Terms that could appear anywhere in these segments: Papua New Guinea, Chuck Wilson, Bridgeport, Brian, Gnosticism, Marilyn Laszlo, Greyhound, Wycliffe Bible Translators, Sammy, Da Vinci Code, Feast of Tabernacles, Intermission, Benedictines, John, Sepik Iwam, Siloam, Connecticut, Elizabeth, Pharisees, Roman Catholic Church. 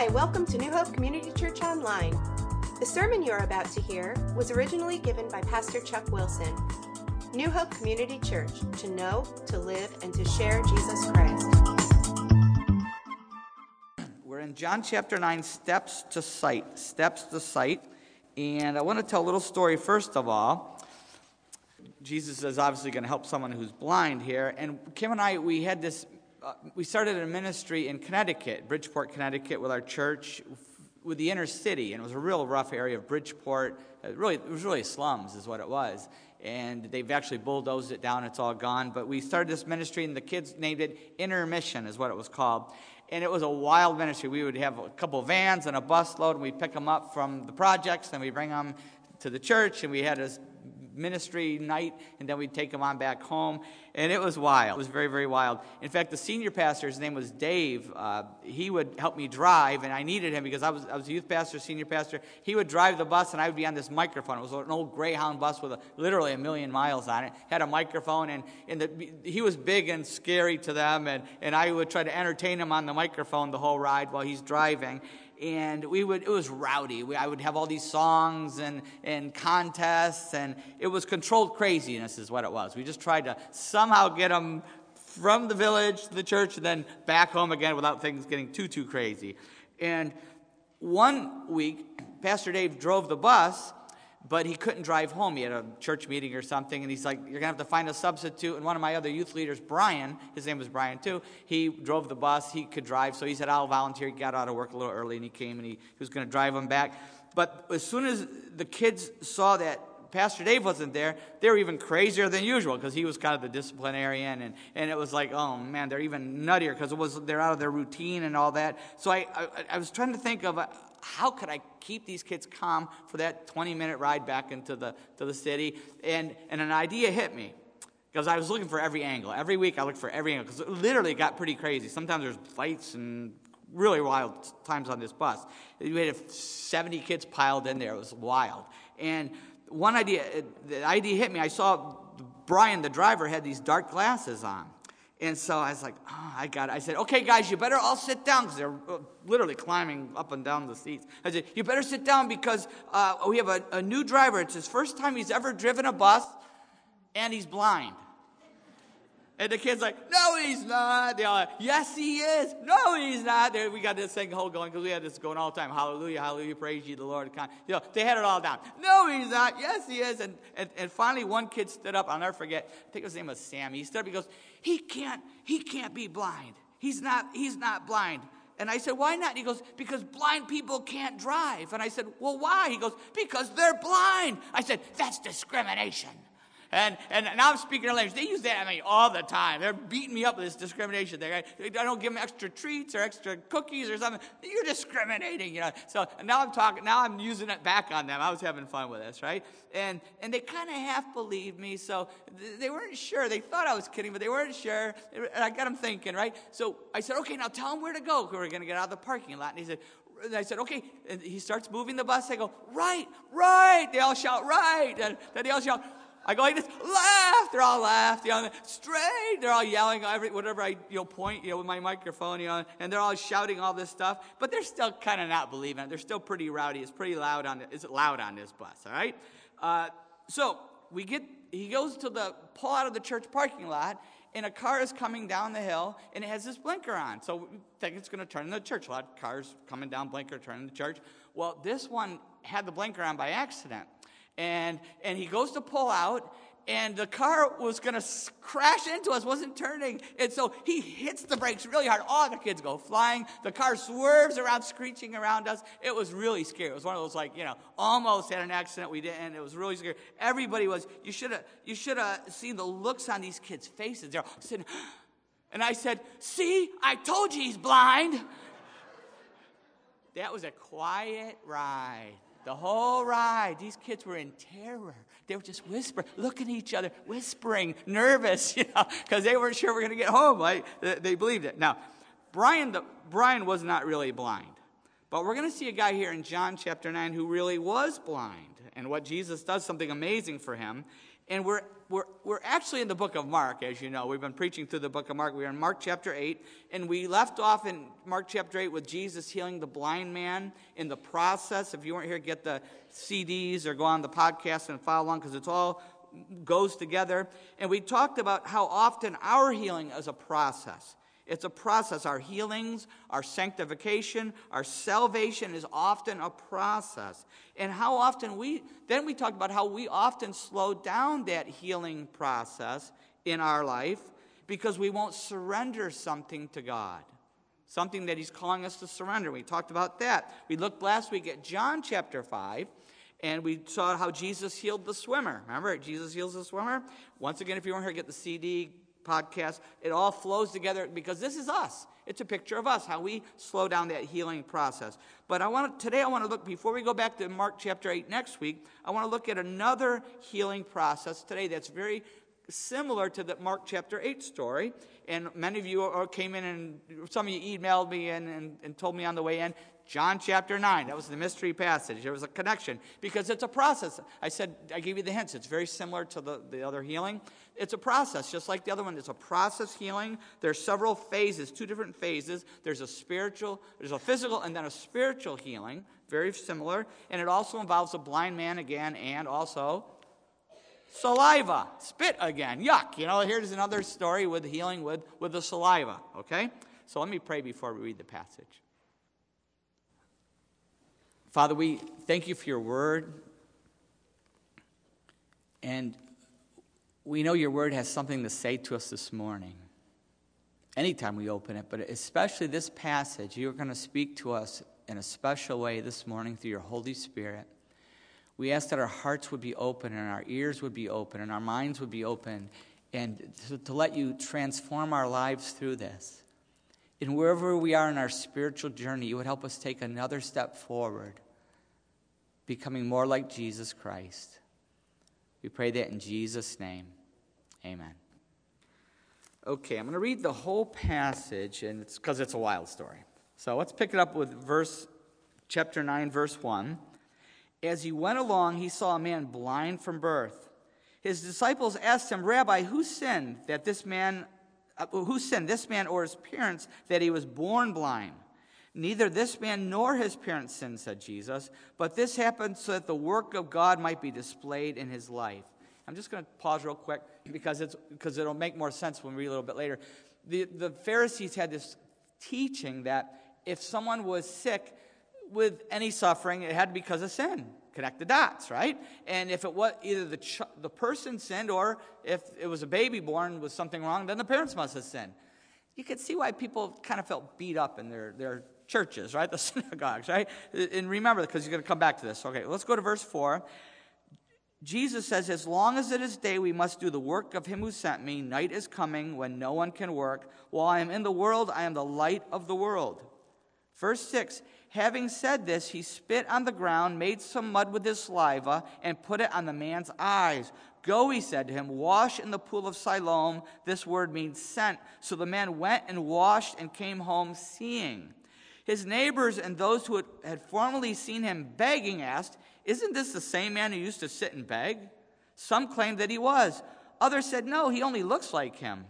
Hi, welcome to New Hope Community Church Online. The sermon you're about to hear was originally given by Pastor Chuck Wilson. New Hope Community Church, to know, to live, and to share Jesus Christ. We're in John chapter 9, Steps to Sight. And I want to tell a little story first of all. Jesus is obviously going to help someone who's blind here. And Kim and I, we had this we started a ministry in Connecticut, Bridgeport, Connecticut, with our church, with the inner city, and it was a real rough area of Bridgeport. It was really slums is what it was, and they've actually bulldozed it down. It's all gone, but we started this ministry, and the kids named it Intermission is what it was called, and it was a wild ministry. We would have a couple vans and a bus load, and we'd pick them up from the projects, and we'd bring them to the church, and we had this ministry night, and then we'd take them on back home, and it was wild. It was very, very wild. In fact, the senior pastor, his name was Dave, he would help me drive, and I needed him because I was a youth pastor, senior pastor. He would drive the bus, and I would be on this microphone. It was an old Greyhound bus with literally a million miles on it. Had a microphone, and he was big and scary to them, and I would try to entertain him on the microphone the whole ride while he's driving. And it was rowdy. I would have all these songs and contests, and it was controlled craziness is what it was. We just tried to somehow get them from the village to the church and then back home again without things getting too crazy. And one week, Pastor Dave drove the bus, but he couldn't drive home. He had a church meeting or something, and he's like, you're going to have to find a substitute. And one of my other youth leaders, Brian, his name was Brian too, he drove the bus. He could drive, so he said, I'll volunteer. He got out of work a little early, and he came, and he was going to drive him back. But as soon as the kids saw that Pastor Dave wasn't there, they were even crazier than usual because he was kind of the disciplinarian, and it was like, oh, man, they're even nuttier because they're out of their routine and all that. So I was trying to think of how could I keep these kids calm for that 20-minute ride back into the city? And an idea hit me because I was looking for every angle. Every week I looked for every angle because it literally got pretty crazy. Sometimes there's fights and really wild times on this bus. We had 70 kids piled in there. It was wild. And the idea hit me. I saw Brian, the driver, had these dark glasses on. And so I was like, oh, I got it. I said, okay, guys, you better all sit down because they're literally climbing up and down the seats. I said, you better sit down because we have a new driver. It's his first time he's ever driven a bus, and he's blind. And the kid's like, no, he's not. They're like, yes, he is. No, he's not. We got this thing whole going because we had this going all the time. Hallelujah, hallelujah, praise ye the Lord. You know, they had it all down. No, he's not. Yes, he is. And finally, one kid stood up. I'll never forget. I think his name was Sammy. He stood up. He goes, he can't be blind. He's not blind. And I said, why not? And he goes, because blind people can't drive. And I said, well, why? He goes, because they're blind. I said, that's discrimination. And now I'm speaking a language. They use that, I mean, all the time. They're beating me up with this discrimination thing. I don't give them extra treats or extra cookies or something. You're discriminating, you know. So now I'm using it back on them. I was having fun with this, right? And they kind of half believed me, so they weren't sure. They thought I was kidding, but they weren't sure. And I got them thinking, right? So I said, okay, now tell them where to go because we're going to get out of the parking lot. And he said, and I said, okay. And he starts moving the bus. I go, right. They all shout, right. And then they all shout, I go like this, left, they're all left, you know, straight, they're all yelling, whatever I, you know, point, you know, with my microphone, you know, and they're all shouting all this stuff, but they're still kind of not believing it. They're still pretty rowdy. It's pretty loud it's loud on this bus, all right? So he goes to pull out of the church parking lot, and a car is coming down the hill, and it has this blinker on. So we think it's going to turn in the church. A lot of cars coming down, blinker, turning the church. Well, this one had the blinker on by accident. And he goes to pull out, and the car was going to crash into us, wasn't turning. And so he hits the brakes really hard. All the kids go flying. The car swerves around, screeching around us. It was really scary. It was one of those, like, you know, almost had an accident. We didn't. It was really scary. Everybody was, you should have seen the looks on these kids' faces. They're all sitting, and I said, see, I told you he's blind. That was a quiet ride. The whole ride, these kids were in terror. They were just whispering, looking at each other, whispering, nervous, you know, because they weren't sure we were going to get home. Right? They believed it. Now, Brian was not really blind. But we're going to see a guy here in John chapter 9 who really was blind. And what Jesus does, something amazing for him. And we're actually in the book of Mark, as you know. We've been preaching through the book of Mark. We're in Mark chapter 8, and we left off in Mark chapter 8 with Jesus healing the blind man in the process. If you weren't here, get the CDs or go on the podcast and follow along, because it's all goes together. And we talked about how often our healing is a process. It's a process. Our healings, our sanctification, our salvation is often a process. And how often we talked about how we often slow down that healing process in our life because we won't surrender something to God, something that he's calling us to surrender. We talked about that. We looked last week at John chapter 5, and we saw how Jesus healed the swimmer. Remember, Jesus heals the swimmer. Once again, if you weren't here, get the CD podcast. It all flows together because this is us. It's a picture of us, how we slow down that healing process. But I want to look, before we go back to Mark chapter 8 next week, I want to look at another healing process today that's very similar to the Mark chapter 8 story. And many of you came in, and some of you emailed me and told me on the way in, John chapter 9, that was the mystery passage. There was a connection because it's a process. I gave you the hints. It's very similar to the other healing. It's a process, just like the other one. It's a process healing. There's several phases, two different phases. There's a spiritual, there's a physical, and then a spiritual healing, very similar. And it also involves a blind man again, and also saliva, spit again, yuck. You know, here's another story with healing with the saliva, okay? So let me pray before we read the passage. Father, we thank you for your word, and we know your word has something to say to us this morning, anytime we open it, but especially this passage. You're going to speak to us in a special way this morning through your Holy Spirit. We ask that our hearts would be open, and our ears would be open, and our minds would be open, and to let you transform our lives through this. And wherever we are in our spiritual journey, you would help us take another step forward, becoming more like Jesus Christ. We pray that in Jesus' name. Amen. Okay, I'm going to read the whole passage, and it's because it's a wild story. So let's pick it up with chapter 9, verse 1. As he went along, he saw a man blind from birth. His disciples asked him, Rabbi, who sinned, this man or his parents, that he was born blind? Neither this man nor his parents sinned, said Jesus, but this happened so that the work of God might be displayed in his life. I'm just going to pause real quick because it'll make more sense when we read a little bit later. The Pharisees had this teaching that if someone was sick with any suffering, it had to be because of sin. Connect the dots, right? And if it was either the person sinned, or if it was a baby born with something wrong, then the parents must have sinned. You could see why people kind of felt beat up in their churches, right? The synagogues, right? And remember, because you're going to come back to this. Okay, let's go to verse 4. Jesus says, as long as it is day, we must do the work of him who sent me. Night is coming when no one can work. While I am in the world, I am the light of the world. Verse 6, having said this, he spit on the ground, made some mud with his saliva, and put it on the man's eyes. Go, he said to him, wash in the pool of Siloam. This word means sent. So the man went and washed and came home seeing. His neighbors and those who had formerly seen him begging asked, isn't this the same man who used to sit and beg? Some claimed that he was. Others said, no, he only looks like him.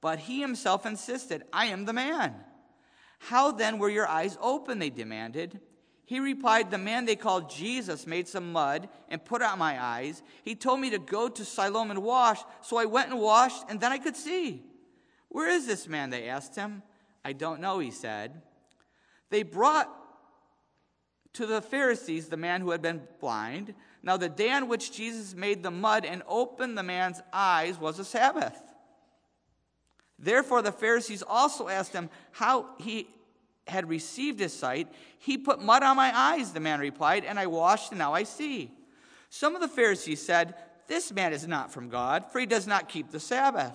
But he himself insisted, I am the man. How then were your eyes open, they demanded. He replied, the man they called Jesus made some mud and put it on my eyes. He told me to go to Siloam and wash, so I went and washed, and then I could see. Where is this man, they asked him. I don't know, he said. They brought to the Pharisees the man who had been blind. Now the day on which Jesus made the mud and opened the man's eyes was a Sabbath. Therefore the Pharisees also asked him how he had received his sight. He put mud on my eyes, the man replied, and I washed, and now I see. Some of the Pharisees said, this man is not from God, for he does not keep the Sabbath.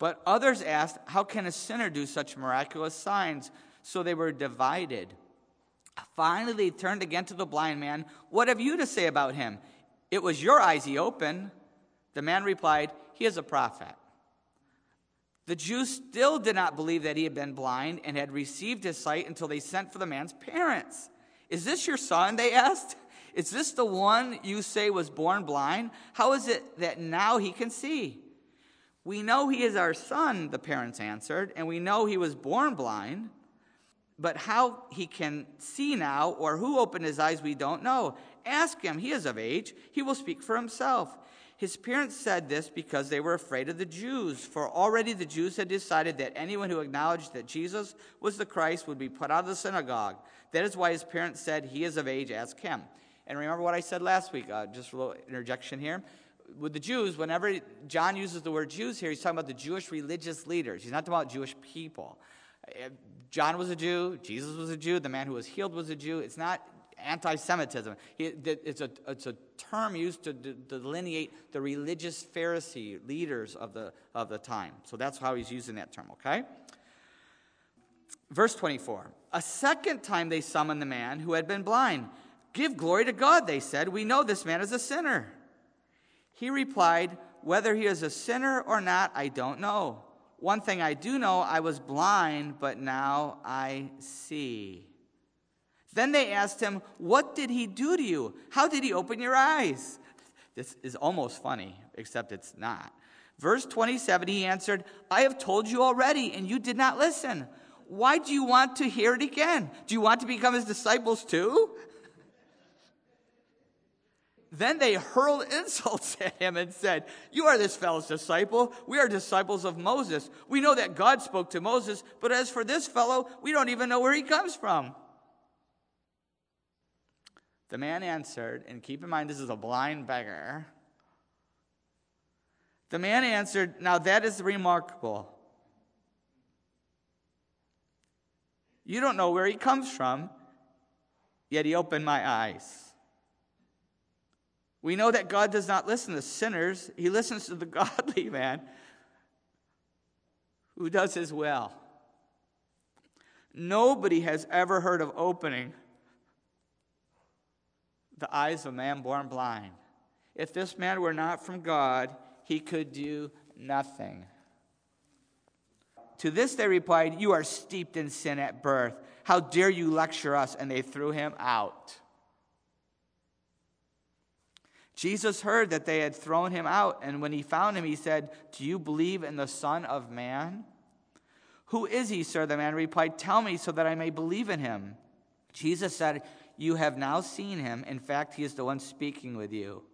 But others asked, how can a sinner do such miraculous signs? So they were divided. Finally they turned again to the blind man. What have you to say about him? It was your eyes he opened. The man replied, he is a prophet. The Jews still did not believe that he had been blind and had received his sight until they sent for the man's parents. Is this your son? They asked. Is this the one you say was born blind? How is it that now he can see? We know he is our son, the parents answered, and we know he was born blind, but how he can see now or who opened his eyes, we don't know. Ask him. He is of age. He will speak for himself. His parents said this because they were afraid of the Jews, for already the Jews had decided that anyone who acknowledged that Jesus was the Christ would be put out of the synagogue. That is why his parents said, he is of age, ask him. And remember what I said last week, just a little interjection here. With the Jews, whenever John uses the word Jews here, he's talking about the Jewish religious leaders. He's not talking about Jewish people. John was a Jew. Jesus was a Jew. The man who was healed was a Jew. It's not anti-Semitism. It's a term used to delineate the religious Pharisee leaders of the time. So that's how he's using that term, okay? Verse 24. A second time they summoned the man who had been blind. Give glory to God, they said. We know this man is a sinner. He replied, whether he is a sinner or not, I don't know. One thing I do know, I was blind, but now I see. Then they asked him, what did he do to you? How did he open your eyes? This is almost funny, except it's not. Verse 27, he answered, I have told you already, and you did not listen. Why do you want to hear it again? Do you want to become his disciples too? Then they hurled insults at him and said, you are this fellow's disciple. We are disciples of Moses. We know that God spoke to Moses, but as for this fellow, we don't even know where he comes from. The man answered, and keep in mind this is a blind beggar. The man answered, now that is remarkable. You don't know where he comes from, yet he opened my eyes. We know that God does not listen to sinners. He listens to the godly man who does his will. Nobody has ever heard of opening the eyes of a man born blind. If this man were not from God, he could do nothing. To this they replied, you are steeped in sin at birth. How dare you lecture us? And they threw him out. Jesus heard that they had thrown him out, and when he found him, he said, do you believe in the Son of Man? Who is he, sir? The man replied, tell me so that I may believe in him. Jesus said, you have now seen him. In fact, he is the one speaking with you.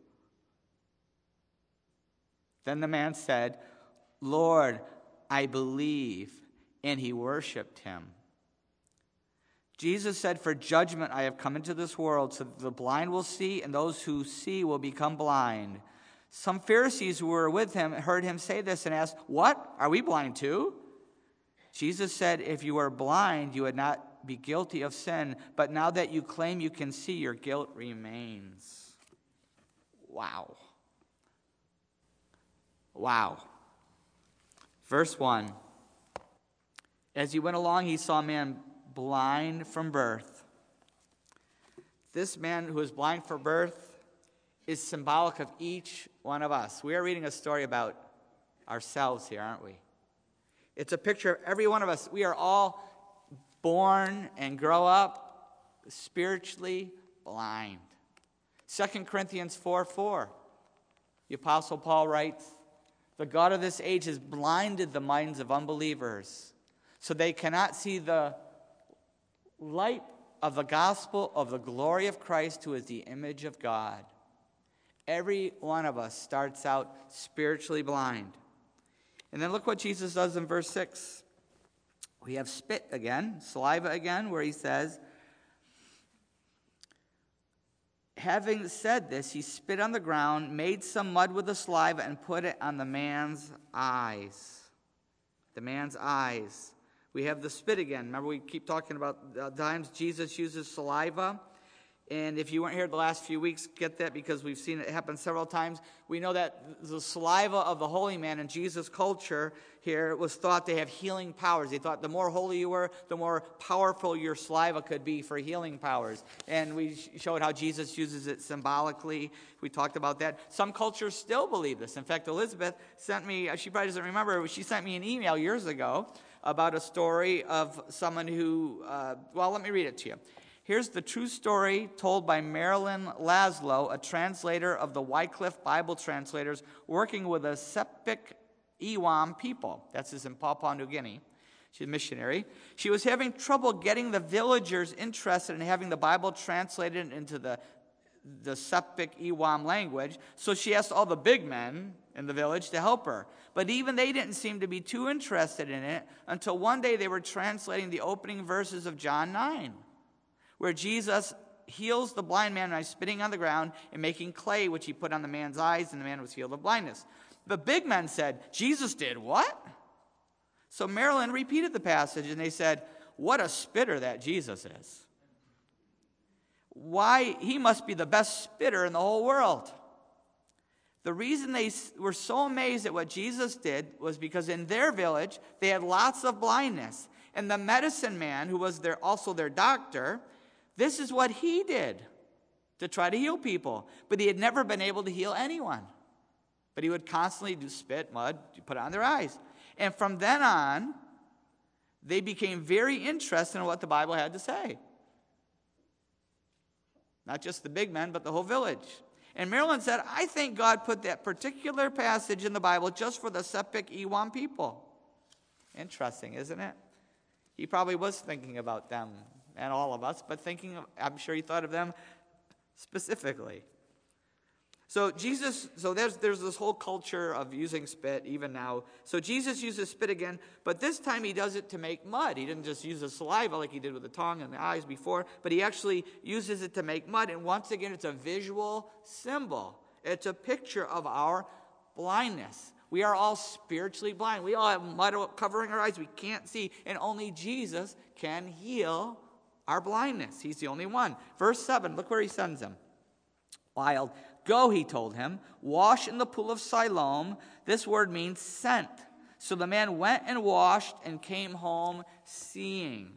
Then the man said, Lord, I believe, and he worshipped him. Jesus said, for judgment I have come into this world, so that the blind will see, and those who see will become blind. Some Pharisees who were with him heard him say this and asked, what? Are we blind too? Jesus said, if you were blind, you would not be guilty of sin, but now that you claim you can see, your guilt remains. Wow. Wow. Verse 1. As he went along, he saw a man blind from birth. This man who is blind from birth is symbolic of each one of us. We are reading a story about ourselves here, aren't we? It's a picture of every one of us. We are all born and grow up spiritually blind. 2 Corinthians 4:4, the Apostle Paul writes, the God of this age has blinded the minds of unbelievers, so they cannot see the light of the gospel of the glory of Christ, who is the image of God. Every one of us starts out spiritually blind. And then look what Jesus does in verse 6. We have spit again, saliva again, where he says, having said this, he spit on the ground, made some mud with the saliva, and put it on the man's eyes. The man's eyes. We have the spit again. Remember, we keep talking about times Jesus uses saliva. And if you weren't here the last few weeks, get that, because we've seen it happen several times. We know that the saliva of the holy man in Jesus' culture here was thought to have healing powers. They thought the more holy you were, the more powerful your saliva could be for healing powers. And we showed how Jesus uses it symbolically. We talked about that. Some cultures still believe this. In fact, Elizabeth sent me, she probably doesn't remember, she sent me an email years ago about a story of someone who, well, let me read it to you. Here's the true story told by Marilyn Laszlo, a translator of the Wycliffe Bible Translators, working with a Sepik Iwam people. That's his in Papua New Guinea. She's a missionary. She was having trouble getting the villagers interested in having the Bible translated into the Sepik Iwam language, so she asked all the big men in the village to help her. But even they didn't seem to be too interested in it until one day they were translating the opening verses of John 9, where Jesus heals the blind man by spitting on the ground and making clay, which he put on the man's eyes, and the man was healed of blindness. The big men said, Jesus did what? So Marilyn repeated the passage, and they said, what a spitter that Jesus is. Why, he must be the best spitter in the whole world. The reason they were so amazed at what Jesus did was because in their village, they had lots of blindness. And the medicine man, who was also their doctor, this is what he did to try to heal people. But he had never been able to heal anyone. But he would constantly do spit, mud, put it on their eyes. And from then on, they became very interested in what the Bible had to say. Not just the big men, but the whole village. And Marilyn said, I think God put that particular passage in the Bible just for the Sepik Iwam people. Interesting, isn't it? He probably was thinking about them and all of us, but I'm sure he thought of them specifically. So there's this whole culture of using spit even now. So Jesus uses spit again, but this time he does it to make mud. He didn't just use the saliva like he did with the tongue and the eyes before, but he actually uses it to make mud. And once again, it's a visual symbol. It's a picture of our blindness. We are all spiritually blind. We all have mud covering our eyes. We can't see, and only Jesus can heal our blindness. He's the only one. Verse 7, look where he sends him. Wild. Go, he told him, wash in the pool of Siloam. This word means sent. So the man went and washed and came home seeing.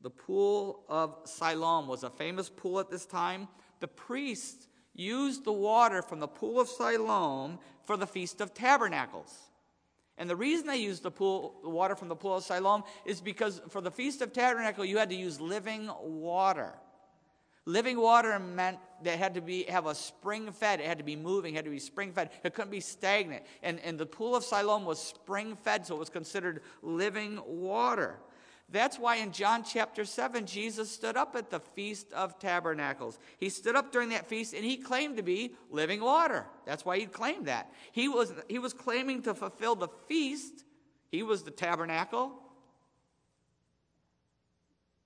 The pool of Siloam was a famous pool at this time. The priests used the water from the pool of Siloam for the Feast of Tabernacles. And the reason they used the water from the pool of Siloam is because for the Feast of Tabernacles, you had to use living water. Living water meant that had to have a spring fed. It had to be moving. It had to be spring fed. It couldn't be stagnant. And the pool of Siloam was spring fed, so it was considered living water. That's why in John chapter 7, Jesus stood up at the Feast of Tabernacles. He stood up during that feast, and he claimed to be living water. That's why he claimed that. He was claiming to fulfill the feast. He was the tabernacle.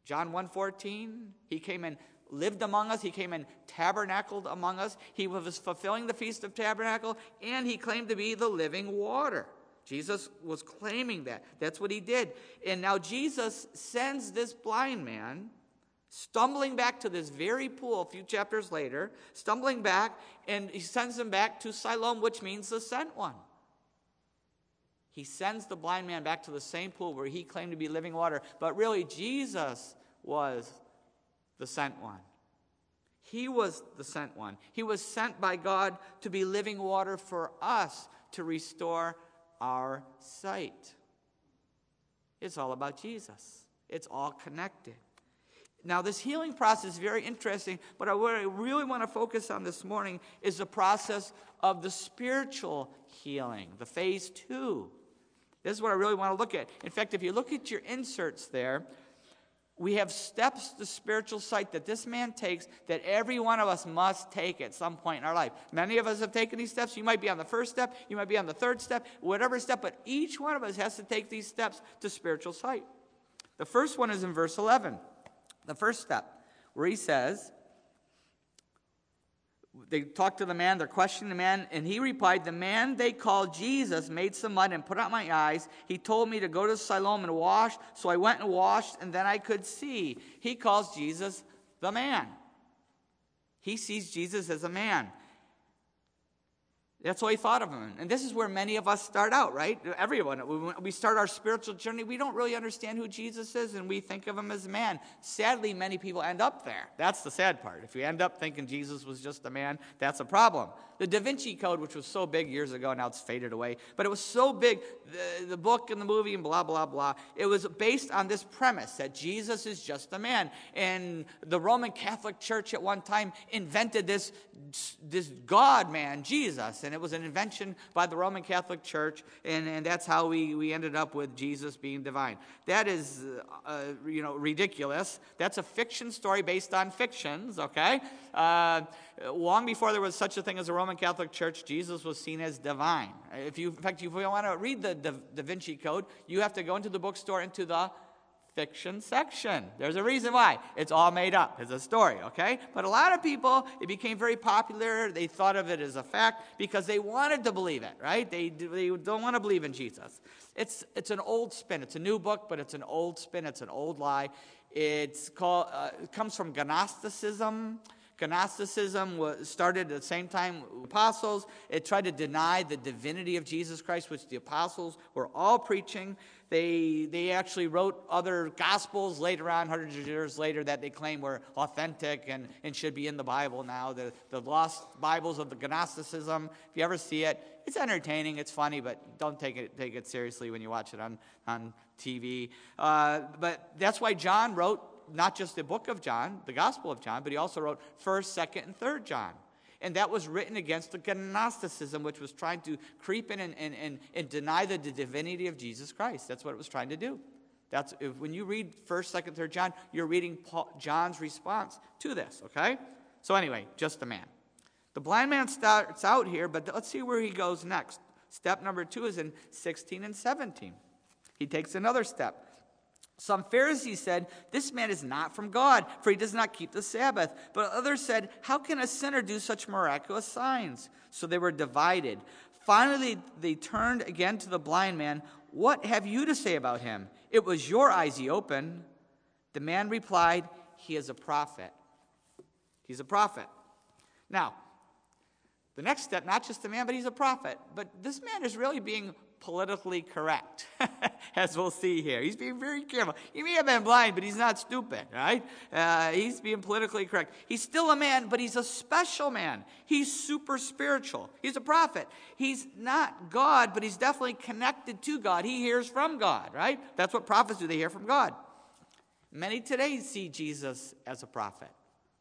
John 1:14, he came and lived among us. He came and tabernacled among us. He was fulfilling the Feast of Tabernacle, and he claimed to be the living water. Jesus was claiming that. That's what he did. And now Jesus sends this blind man stumbling back to this very pool a few chapters later, and he sends him back to Siloam, which means the sent one. He sends the blind man back to the same pool where he claimed to be living water, but really Jesus was the sent one. He was the sent one. He was sent by God to be living water for us to restore our sight. It's all about Jesus. It's all connected. Now, this healing process is very interesting, but what I really want to focus on this morning is the process of the spiritual healing, the phase 2. This is what I really want to look at. In fact, if you look at your inserts there, we have steps to spiritual sight that this man takes that every one of us must take at some point in our life. Many of us have taken these steps. You might be on the first step. You might be on the third step, whatever step. But each one of us has to take these steps to spiritual sight. The first one is in verse 11, the first step, where he says, they talked to the man, they're questioning the man, and he replied, the man they called Jesus made some mud and put out my eyes. He told me to go to Siloam and wash, so I went and washed, and then I could see. He calls Jesus the man. He sees Jesus as a man. That's all he thought of him. And this is where many of us start out, right? Everyone, when we start our spiritual journey, we don't really understand who Jesus is, and we think of him as a man. Sadly, many people end up there. That's the sad part. If you end up thinking Jesus was just a man, that's a problem. The Da Vinci Code, which was so big years ago, now it's faded away, but it was so big, the book and the movie and blah, blah, blah, it was based on this premise that Jesus is just a man. And the Roman Catholic Church at one time invented this God-man, Jesus, and it was an invention by the Roman Catholic Church, and that's how we ended up with Jesus being divine. That is, ridiculous. That's a fiction story based on fictions, okay? Long before there was such a thing as the Roman Catholic Church, Jesus was seen as divine. In fact, if you want to read the Da Vinci Code, you have to go into the bookstore, into the fiction section. There's a reason why. It's all made up. It's a story, okay? But a lot of people, it became very popular. They thought of it as a fact because they wanted to believe it, right? They don't want to believe in Jesus. It's an old spin. It's a new book, but it's an old spin. It's an old lie. It's called. It comes from Gnosticism. Gnosticism was started at the same time with apostles. It tried to deny the divinity of Jesus Christ, which the apostles were all preaching. They actually wrote other gospels later on, hundreds of years later, that they claim were authentic and should be in the Bible now, the lost Bibles of the Gnosticism. If you ever see it, it's entertaining, it's funny, but don't take it seriously when you watch it on TV. But that's why John wrote not just the book of John, the Gospel of John, but he also wrote 1st, 2nd, and 3rd John. And that was written against the Gnosticism, which was trying to creep in and deny the divinity of Jesus Christ. That's what it was trying to do. When you read 1st, 2nd, 3rd John, you're reading John's response to this, okay? So anyway, just the man. The blind man starts out here, but let's see where he goes next. Step number 2 is in 16 and 17. He takes another step. Some Pharisees said, "This man is not from God, for he does not keep the Sabbath." But others said, "How can a sinner do such miraculous signs?" So they were divided. Finally, they turned again to the blind man. "What have you to say about him? It was your eyes he opened." The man replied, "He is a prophet." He's a prophet. Now, the next step, not just the man, but he's a prophet. But this man is really being politically correct, as we'll see here. He's being very careful. He may have been blind, but he's not stupid, right? He's being politically correct. He's still a man, but he's a special man. He's super spiritual. He's a prophet. He's not God, but he's definitely connected to God. He hears from God, right? That's what prophets do. They hear from God. Many today see Jesus as a prophet.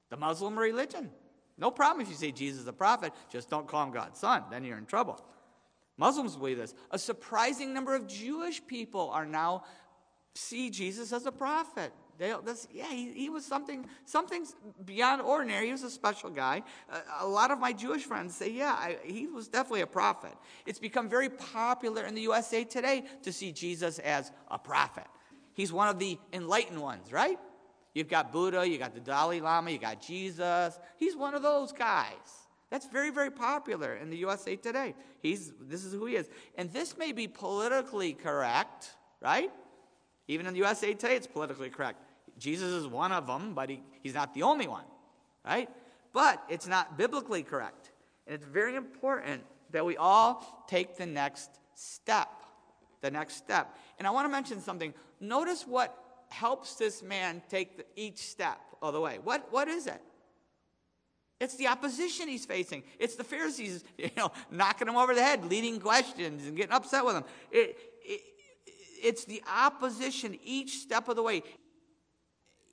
The Muslim religion. No problem if you say Jesus is a prophet. Just don't call him God's son. Then you're in trouble. Muslims believe this. A surprising number of Jewish people are now see Jesus as a prophet. He was something beyond ordinary. He was a special guy. A lot of my Jewish friends say, he was definitely a prophet. It's become very popular in the USA today to see Jesus as a prophet. He's one of the enlightened ones, right? You've got Buddha, you got the Dalai Lama, you got Jesus. He's one of those guys. That's very, very popular in the USA today. This is who he is. And this may be politically correct, right? Even in the USA today, it's politically correct. Jesus is one of them, but he's not the only one, right? But it's not biblically correct. And it's very important that we all take the next step. The next step. And I want to mention something. Notice what helps this man take each step of the way. What is it? It's the opposition he's facing. It's the Pharisees, knocking him over the head, leading questions and getting upset with him. It's the opposition each step of the way.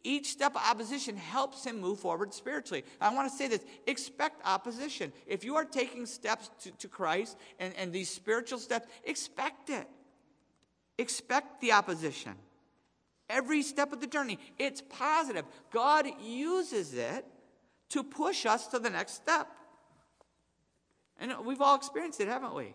Each step of opposition helps him move forward spiritually. I want to say this. Expect opposition. If you are taking steps to Christ and these spiritual steps, expect it. Expect the opposition. Every step of the journey, it's positive. God uses it to push us to the next step. And we've all experienced it, haven't we?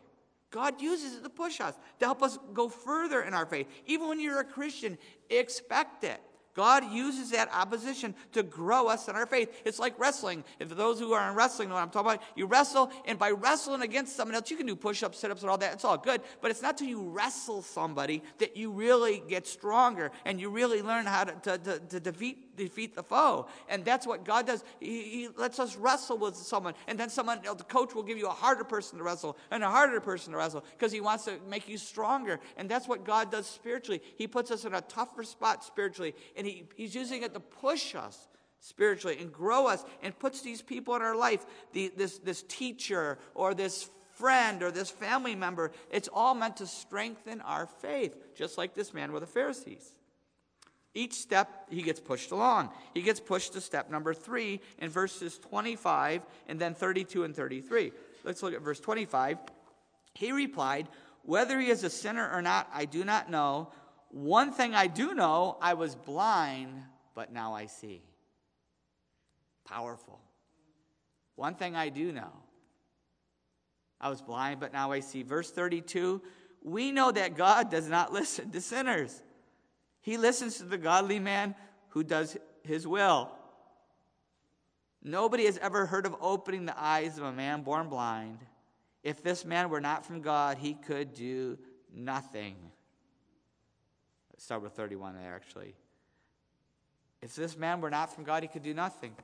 God uses it to push us, to help us go further in our faith. Even when you're a Christian, expect it. God uses that opposition to grow us in our faith. It's like wrestling. If those who are in wrestling know what I'm talking about, you wrestle, and by wrestling against someone else, you can do push-ups, sit-ups, and all that. It's all good, but it's not till you wrestle somebody that you really get stronger and you really learn how to defeat defeat the foe. And that's what God does. He lets us wrestle with someone. And then someone, the coach will give you a harder person to wrestle and a harder person to wrestle because he wants to make you stronger. And that's what God does spiritually. He puts us in a tougher spot spiritually. And he's using it to push us spiritually and grow us and puts these people in our life, this teacher or this friend or this family member. It's all meant to strengthen our faith, just like this man with the Pharisees. Each step, he gets pushed along. He gets pushed to step number 3 in verses 25 and then 32 and 33. Let's look at verse 25. He replied, "Whether he is a sinner or not, I do not know. One thing I do know, I was blind, but now I see." Powerful. One thing I do know. I was blind, but now I see. Verse 32, we know that God does not listen to sinners. He listens to the godly man who does his will. Nobody has ever heard of opening the eyes of a man born blind. If this man were not from God, he could do nothing. Let's start with 31 there, actually. If this man were not from God, he could do nothing.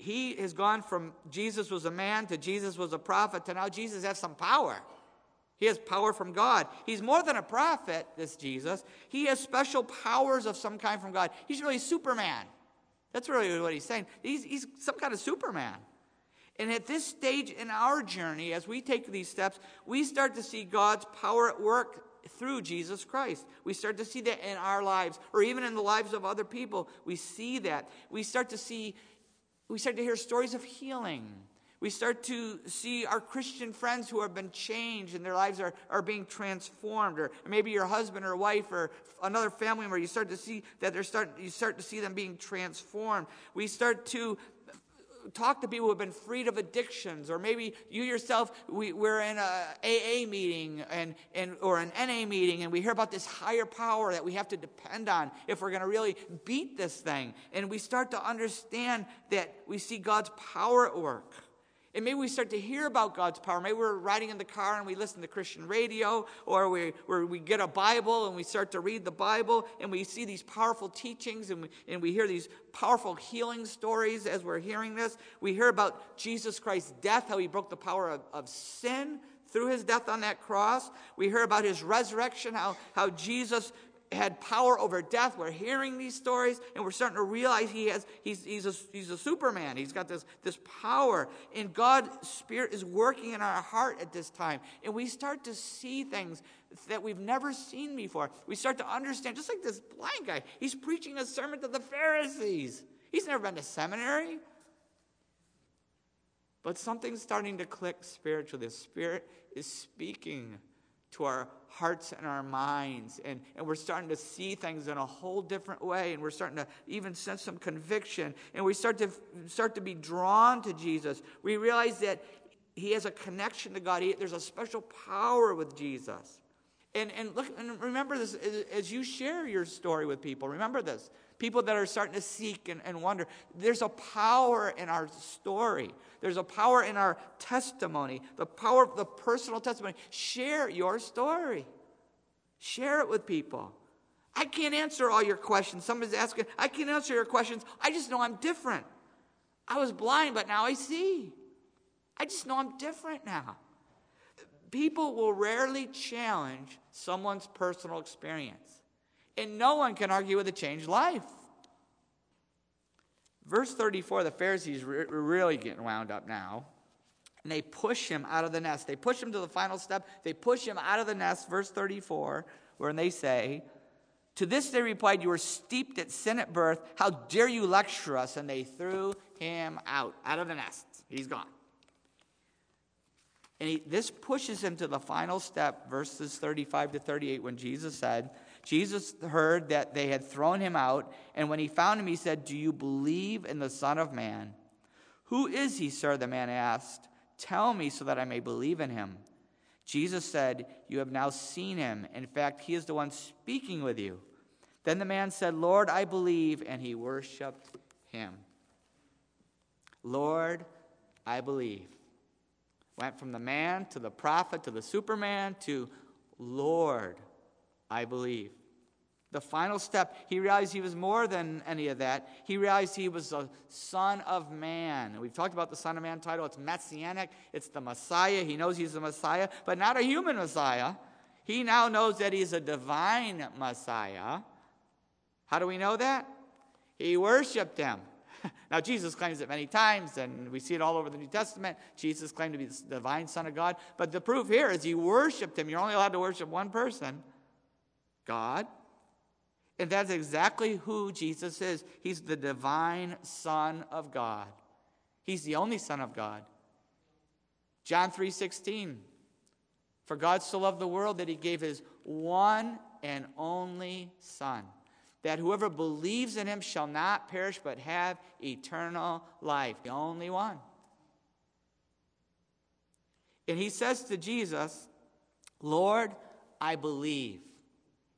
He has gone from Jesus was a man to Jesus was a prophet to now Jesus has some power. He has power from God. He's more than a prophet, this Jesus. He has special powers of some kind from God. He's really Superman. That's really what he's saying. He's some kind of Superman. And at this stage in our journey, as we take these steps, we start to see God's power at work through Jesus Christ. We start to see that in our lives, or even in the lives of other people. We see that. We start to hear stories of healing. We start to see our Christian friends who have been changed and their lives are being transformed. Or maybe your husband or wife or another family member, you start to see that you start to see them being transformed. We start to talk to people who have been freed of addictions, or maybe you yourself, we're in a AA meeting or an NA meeting, and we hear about this higher power that we have to depend on if we're going to really beat this thing. And we start to understand that we see God's power at work. And maybe we start to hear about God's power. Maybe we're riding in the car and we listen to Christian radio, or we get a Bible and we start to read the Bible and we see these powerful teachings and we hear these powerful healing stories as we're hearing this. We hear about Jesus Christ's death, how he broke the power of sin through his death on that cross. We hear about his resurrection, how Jesus had power over death. We're hearing these stories, and we're starting to realize he's a Superman. He's got this power, and God's Spirit is working in our heart at this time, and we start to see things that we've never seen before. We start to understand, just like this blind guy. He's preaching a sermon to the Pharisees. He's never been to seminary. But something's starting to click spiritually. The Spirit is speaking to our hearts and our minds, and we're starting to see things in a whole different way, and we're starting to even sense some conviction, and we start to be drawn to Jesus. We realize that he has a connection to God. There's a special power with Jesus. And look, and remember this as you share your story with people. Remember this. People that are starting to seek and wonder. There's a power in our story. There's a power in our testimony. The power of the personal testimony. Share your story. Share it with people. I can't answer all your questions. Somebody's asking, I can't answer your questions. I just know I'm different. I was blind, but now I see. I just know I'm different now. People will rarely challenge someone's personal experience. And no one can argue with a changed life. Verse 34, the Pharisees are really getting wound up now. And they push him out of the nest. They push him to the final step. They push him out of the nest. Verse 34, where they say, to this they replied, you were steeped at sin at birth. How dare you lecture us? And they threw him out of the nest. He's gone. And this pushes him to the final step, verses 35 to 38, when Jesus said, Jesus heard that they had thrown him out, and when he found him, he said, do you believe in the Son of Man? Who is he, sir? The man asked. Tell me so that I may believe in him. Jesus said, you have now seen him. In fact, he is the one speaking with you. Then the man said, Lord, I believe, and he worshiped him. Lord, I believe. Went from the man to the prophet to the Superman to Lord, I believe. The final step, he realized he was more than any of that. He realized he was the Son of Man. And we've talked about the Son of Man title. It's messianic. It's the Messiah. He knows he's the Messiah, but not a human Messiah. He now knows that he's a divine Messiah. How do we know that? He worshiped him. Now, Jesus claims it many times, and we see it all over the New Testament. Jesus claimed to be the divine Son of God. But the proof here is he worshiped him. You're only allowed to worship one person, God. And that's exactly who Jesus is. He's the divine Son of God. He's the only Son of God. John 3:16. For God so loved the world that he gave his one and only Son, that whoever believes in him shall not perish but have eternal life. The only one. And he says to Jesus, Lord, I believe.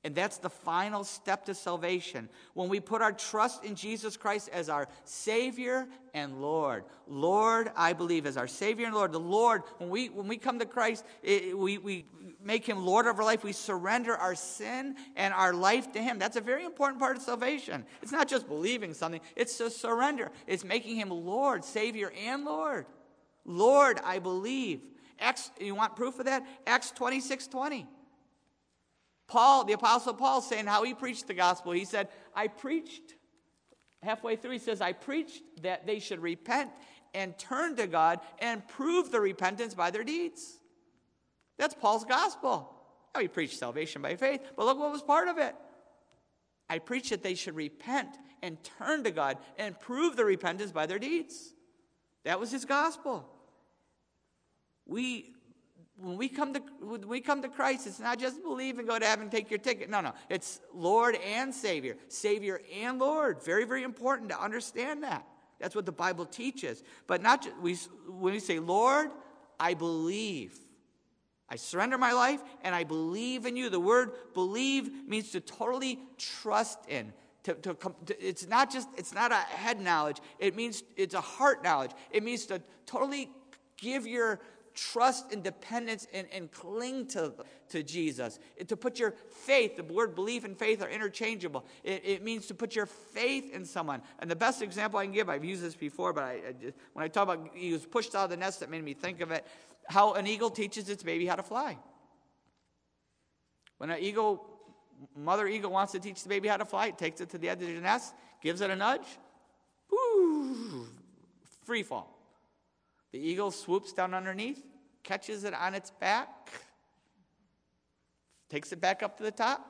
And that's the final step to salvation. When we put our trust in Jesus Christ as our Savior and Lord. Lord, I believe, as our Savior and Lord. The Lord, when we come to Christ, we make him Lord of our life. We surrender our sin and our life to him. That's a very important part of salvation. It's not just believing something. It's a surrender. It's making him Lord, Savior, and Lord. Lord, I believe. You want proof of that? Acts 26:20. Paul, the Apostle Paul, saying how he preached the gospel. He said, I preached, halfway through, he says, I preached that they should repent and turn to God and prove the repentance by their deeds. That's Paul's gospel. Now, he preached salvation by faith, but look what was part of it. I preached that they should repent and turn to God and prove the repentance by their deeds. That was his gospel. When we come to Christ, it's not just believe and go to heaven, take your ticket. No, it's Lord and Savior. Savior and Lord. Very, very important to understand that. That's what the Bible teaches. But not just, when we say, Lord, I believe. I surrender my life and I believe in you. The word believe means to totally trust in. It's not a head knowledge. It means it's a heart knowledge. It means to totally give your trust and dependence and cling to Jesus. To put your faith, the word belief and faith are interchangeable. It means to put your faith in someone. And the best example I can give, I've used this before, but when I talk about he was pushed out of the nest, that made me think of it, how an eagle teaches its baby how to fly. When mother eagle wants to teach the baby how to fly, it takes it to the edge of the nest, gives it a nudge, woo, free fall. The eagle swoops down underneath, catches it on its back, takes it back up to the top,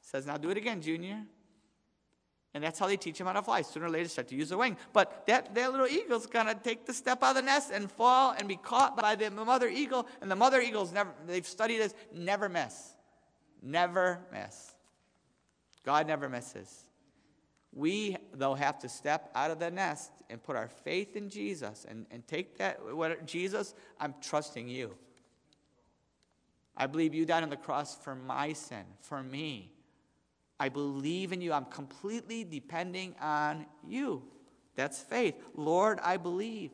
says, now do it again, Junior. And that's how they teach him how to fly. Sooner or later, start to use a wing. But that little eagle's going to take the step out of the nest and fall and be caught by the mother eagle. And the mother eagles, they've studied this, never miss. Never miss. God never misses. We, though, have to step out of the nest and put our faith in Jesus and take that, Jesus, I'm trusting you. I believe you died on the cross for my sin, for me. I believe in you. I'm completely depending on you. That's faith. Lord, I believe.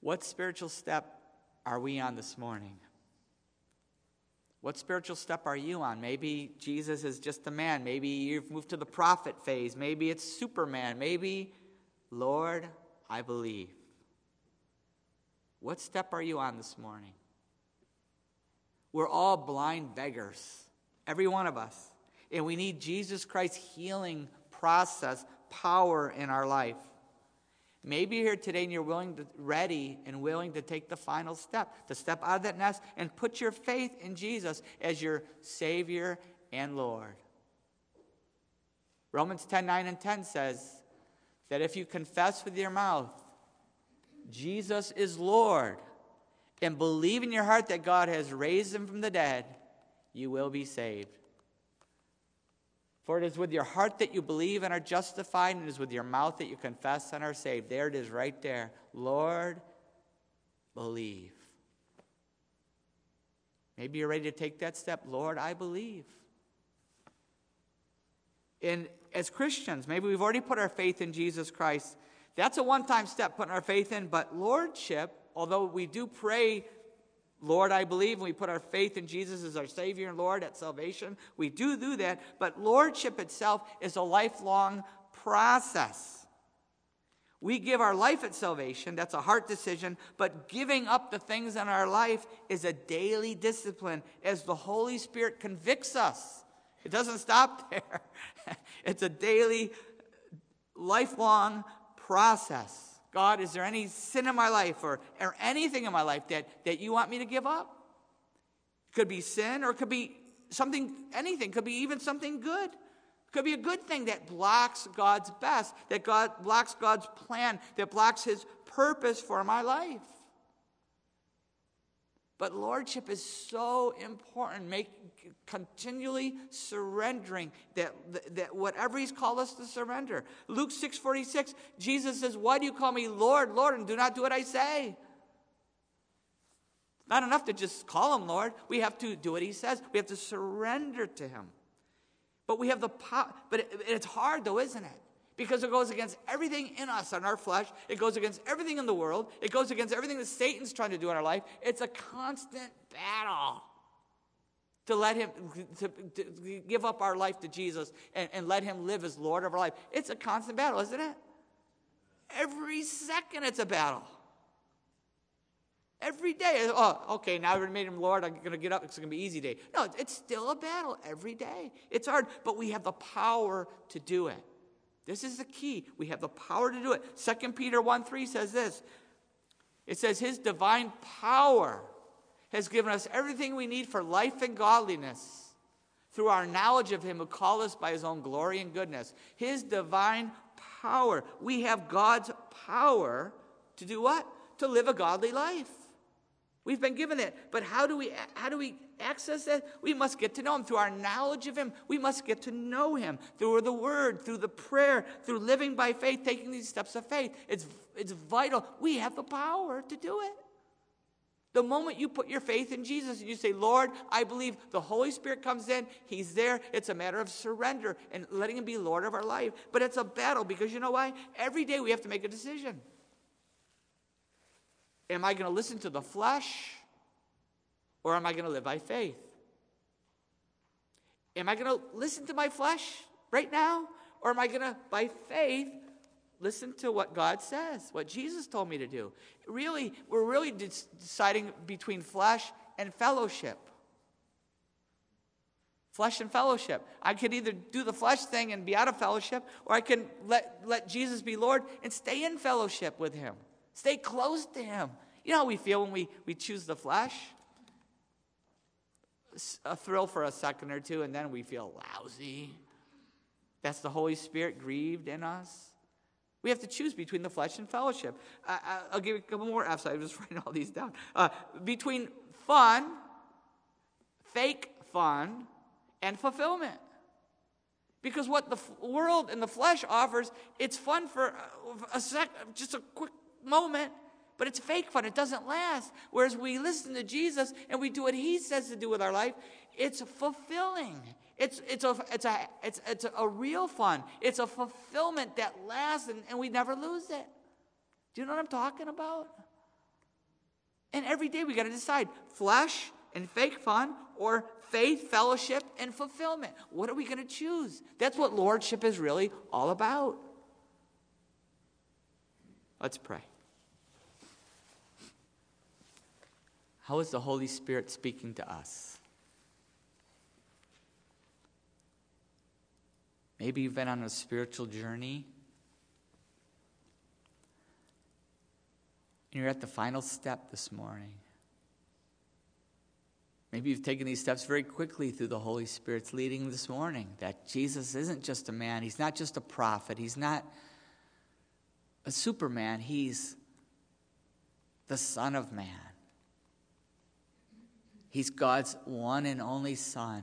What spiritual step are we on this morning? What spiritual step are you on? Maybe Jesus is just a man. Maybe you've moved to the prophet phase. Maybe it's Superman. Maybe, Lord, I believe. What step are you on this morning? We're all blind beggars, every one of us. And we need Jesus Christ's healing process, power in our life. Maybe you're here today and you're ready and willing to take the final step, to step out of that nest and put your faith in Jesus as your Savior and Lord. Romans 10:9-10 says that if you confess with your mouth, Jesus is Lord, and believe in your heart that God has raised him from the dead, you will be saved. For it is with your heart that you believe and are justified, and it is with your mouth that you confess and are saved. There it is right there. Lord, believe. Maybe you're ready to take that step. Lord, I believe. And as Christians, maybe we've already put our faith in Jesus Christ. That's a one-time step, putting our faith in. But Lordship, although we do pray Lord, I believe, and we put our faith in Jesus as our Savior and Lord at salvation. We do that, but lordship itself is a lifelong process. We give our life at salvation. That's a heart decision, but giving up the things in our life is a daily discipline as the Holy Spirit convicts us. It doesn't stop there. It's a daily, lifelong process. God, is there any sin in my life or anything in my life that you want me to give up? Could be sin, or could be something, anything. Could be even something good. Could be a good thing that blocks God's best, that God blocks God's plan, that blocks his purpose for my life. But lordship is so important. Continually surrendering that whatever he's called us to surrender. Luke 6:46, Jesus says, "Why do you call me Lord, Lord, and do not do what I say?" Not enough to just call him Lord. We have to do what he says. We have to surrender to him. But we have the power. But it's hard, though, isn't it? Because it goes against everything in us, in our flesh. It goes against everything in the world. It goes against everything that Satan's trying to do in our life. It's a constant battle to let him, to give up our life to Jesus and let him live as Lord of our life. It's a constant battle, isn't it? Every second it's a battle. Every day, oh, okay, now we've made him Lord, I'm going to get up, it's going to be an easy day. No, it's still a battle every day. It's hard, but we have the power to do it. This is the key. We have the power to do it. 2 Peter 1:3 says this. It says, his divine power has given us everything we need for life and godliness through our knowledge of him who called us by his own glory and goodness. His divine power. We have God's power to do what? To live a godly life. We've been given it. But how do we access that? We must get to know him through our knowledge of him. We must get to know him through the word, through the prayer, through living by faith, taking these steps of faith. It's vital. We have the power to do it. The moment you put your faith in Jesus and you say, Lord, I believe, the Holy Spirit comes in. He's there. It's a matter of surrender and letting him be Lord of our life. But it's a battle, because you know why? Every day we have to make a decision. Am I going to listen to the flesh? Or am I going to live by faith? Am I going to listen to my flesh right now? Or am I going to, by faith, listen to what God says, what Jesus told me to do? Really, we're really deciding between flesh and fellowship. Flesh and fellowship. I could either do the flesh thing and be out of fellowship, or I can let Jesus be Lord and stay in fellowship with him. Stay close to him. You know how we feel when we choose the flesh? A thrill for a second or two, and then we feel lousy. That's the Holy Spirit grieved in us. We have to choose between the flesh and fellowship. I'll give you a couple more F's. I'm just writing all these down. Between fun, fake fun, and fulfillment. Because what the world and the flesh offers, it's fun for just a quick moment. But it's fake fun. It doesn't last. Whereas we listen to Jesus and we do what he says to do with our life, it's fulfilling. It's a real fun. It's a fulfillment that lasts and we never lose it. Do you know what I'm talking about? And every day we got to decide flesh and fake fun, or faith, fellowship, and fulfillment. What are we going to choose? That's what lordship is really all about. Let's pray. How is the Holy Spirit speaking to us? Maybe you've been on a spiritual journey and you're at the final step this morning. Maybe you've taken these steps very quickly through the Holy Spirit's leading this morning, that Jesus isn't just a man. He's not just a prophet. He's not a superman. He's the Son of Man. He's God's one and only Son,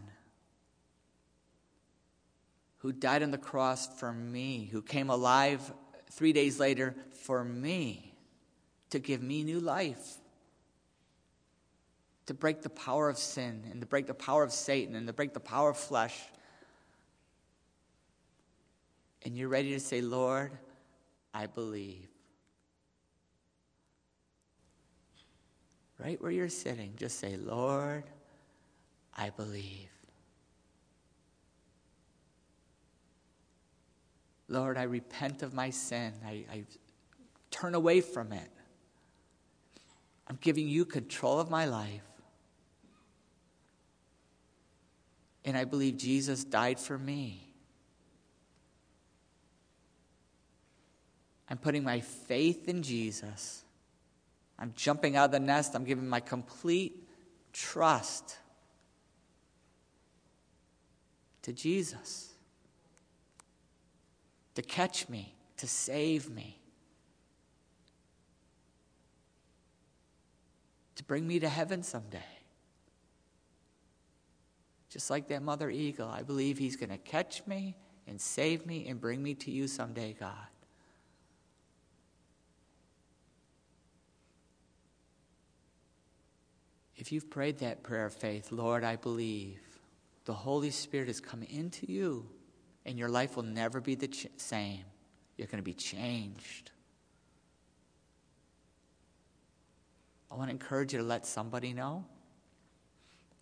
who died on the cross for me, who came alive 3 days later for me, to give me new life, to break the power of sin, and to break the power of Satan, and to break the power of flesh. And you're ready to say, Lord, I believe. right where you're sitting, just say, Lord, I believe. Lord, I repent of my sin. I turn away from it. I'm giving you control of my life. And I believe Jesus died for me. I'm putting my faith in Jesus. I'm jumping out of the nest. I'm giving my complete trust to Jesus to catch me, to save me, to bring me to heaven someday. Just like that mother eagle, I believe he's going to catch me and save me and bring me to you someday, God. If you've prayed that prayer of faith, Lord, I believe, the Holy Spirit has come into you and your life will never be the same. You're going to be changed. I want to encourage you to let somebody know.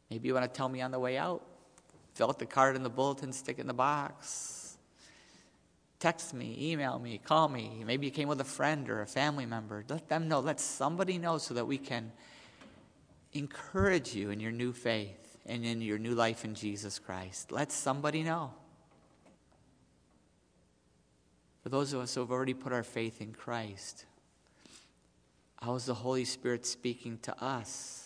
Maybe you want to tell me on the way out. Fill out the card in the bulletin, stick it in the box. Text me, email me, call me. Maybe you came with a friend or a family member. Let them know. Let somebody know so that we can encourage you in your new faith and in your new life in Jesus Christ. Let somebody know. For those of us who have already put our faith in Christ, how is the Holy Spirit speaking to us?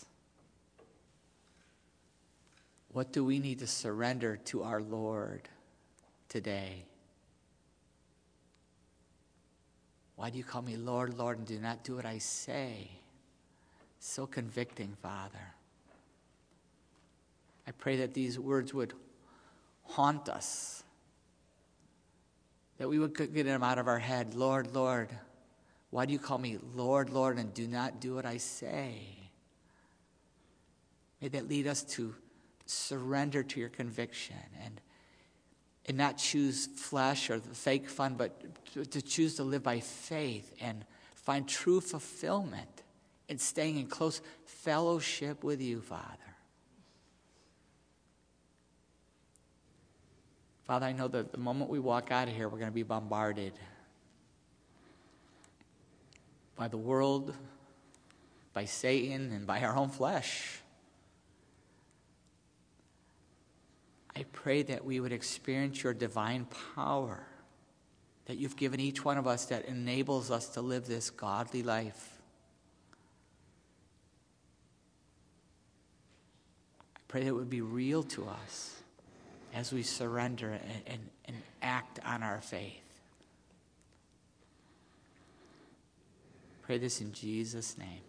What do we need to surrender to our Lord today? Why do you call me Lord, Lord, and do not do what I say? So convicting, Father. I pray that these words would haunt us, that we would get them out of our head. Lord, Lord, why do you call me Lord, Lord, and do not do what I say? May that lead us to surrender to your conviction and not choose flesh or the fake fun, but to choose to live by faith and find true fulfillment in staying in close fellowship with you, Father. Father, I know that the moment we walk out of here, we're going to be bombarded by the world, by Satan, and by our own flesh. I pray that we would experience your divine power that you've given each one of us that enables us to live this godly life. I pray that it would be real to us as we surrender and act on our faith. Pray this in Jesus' name.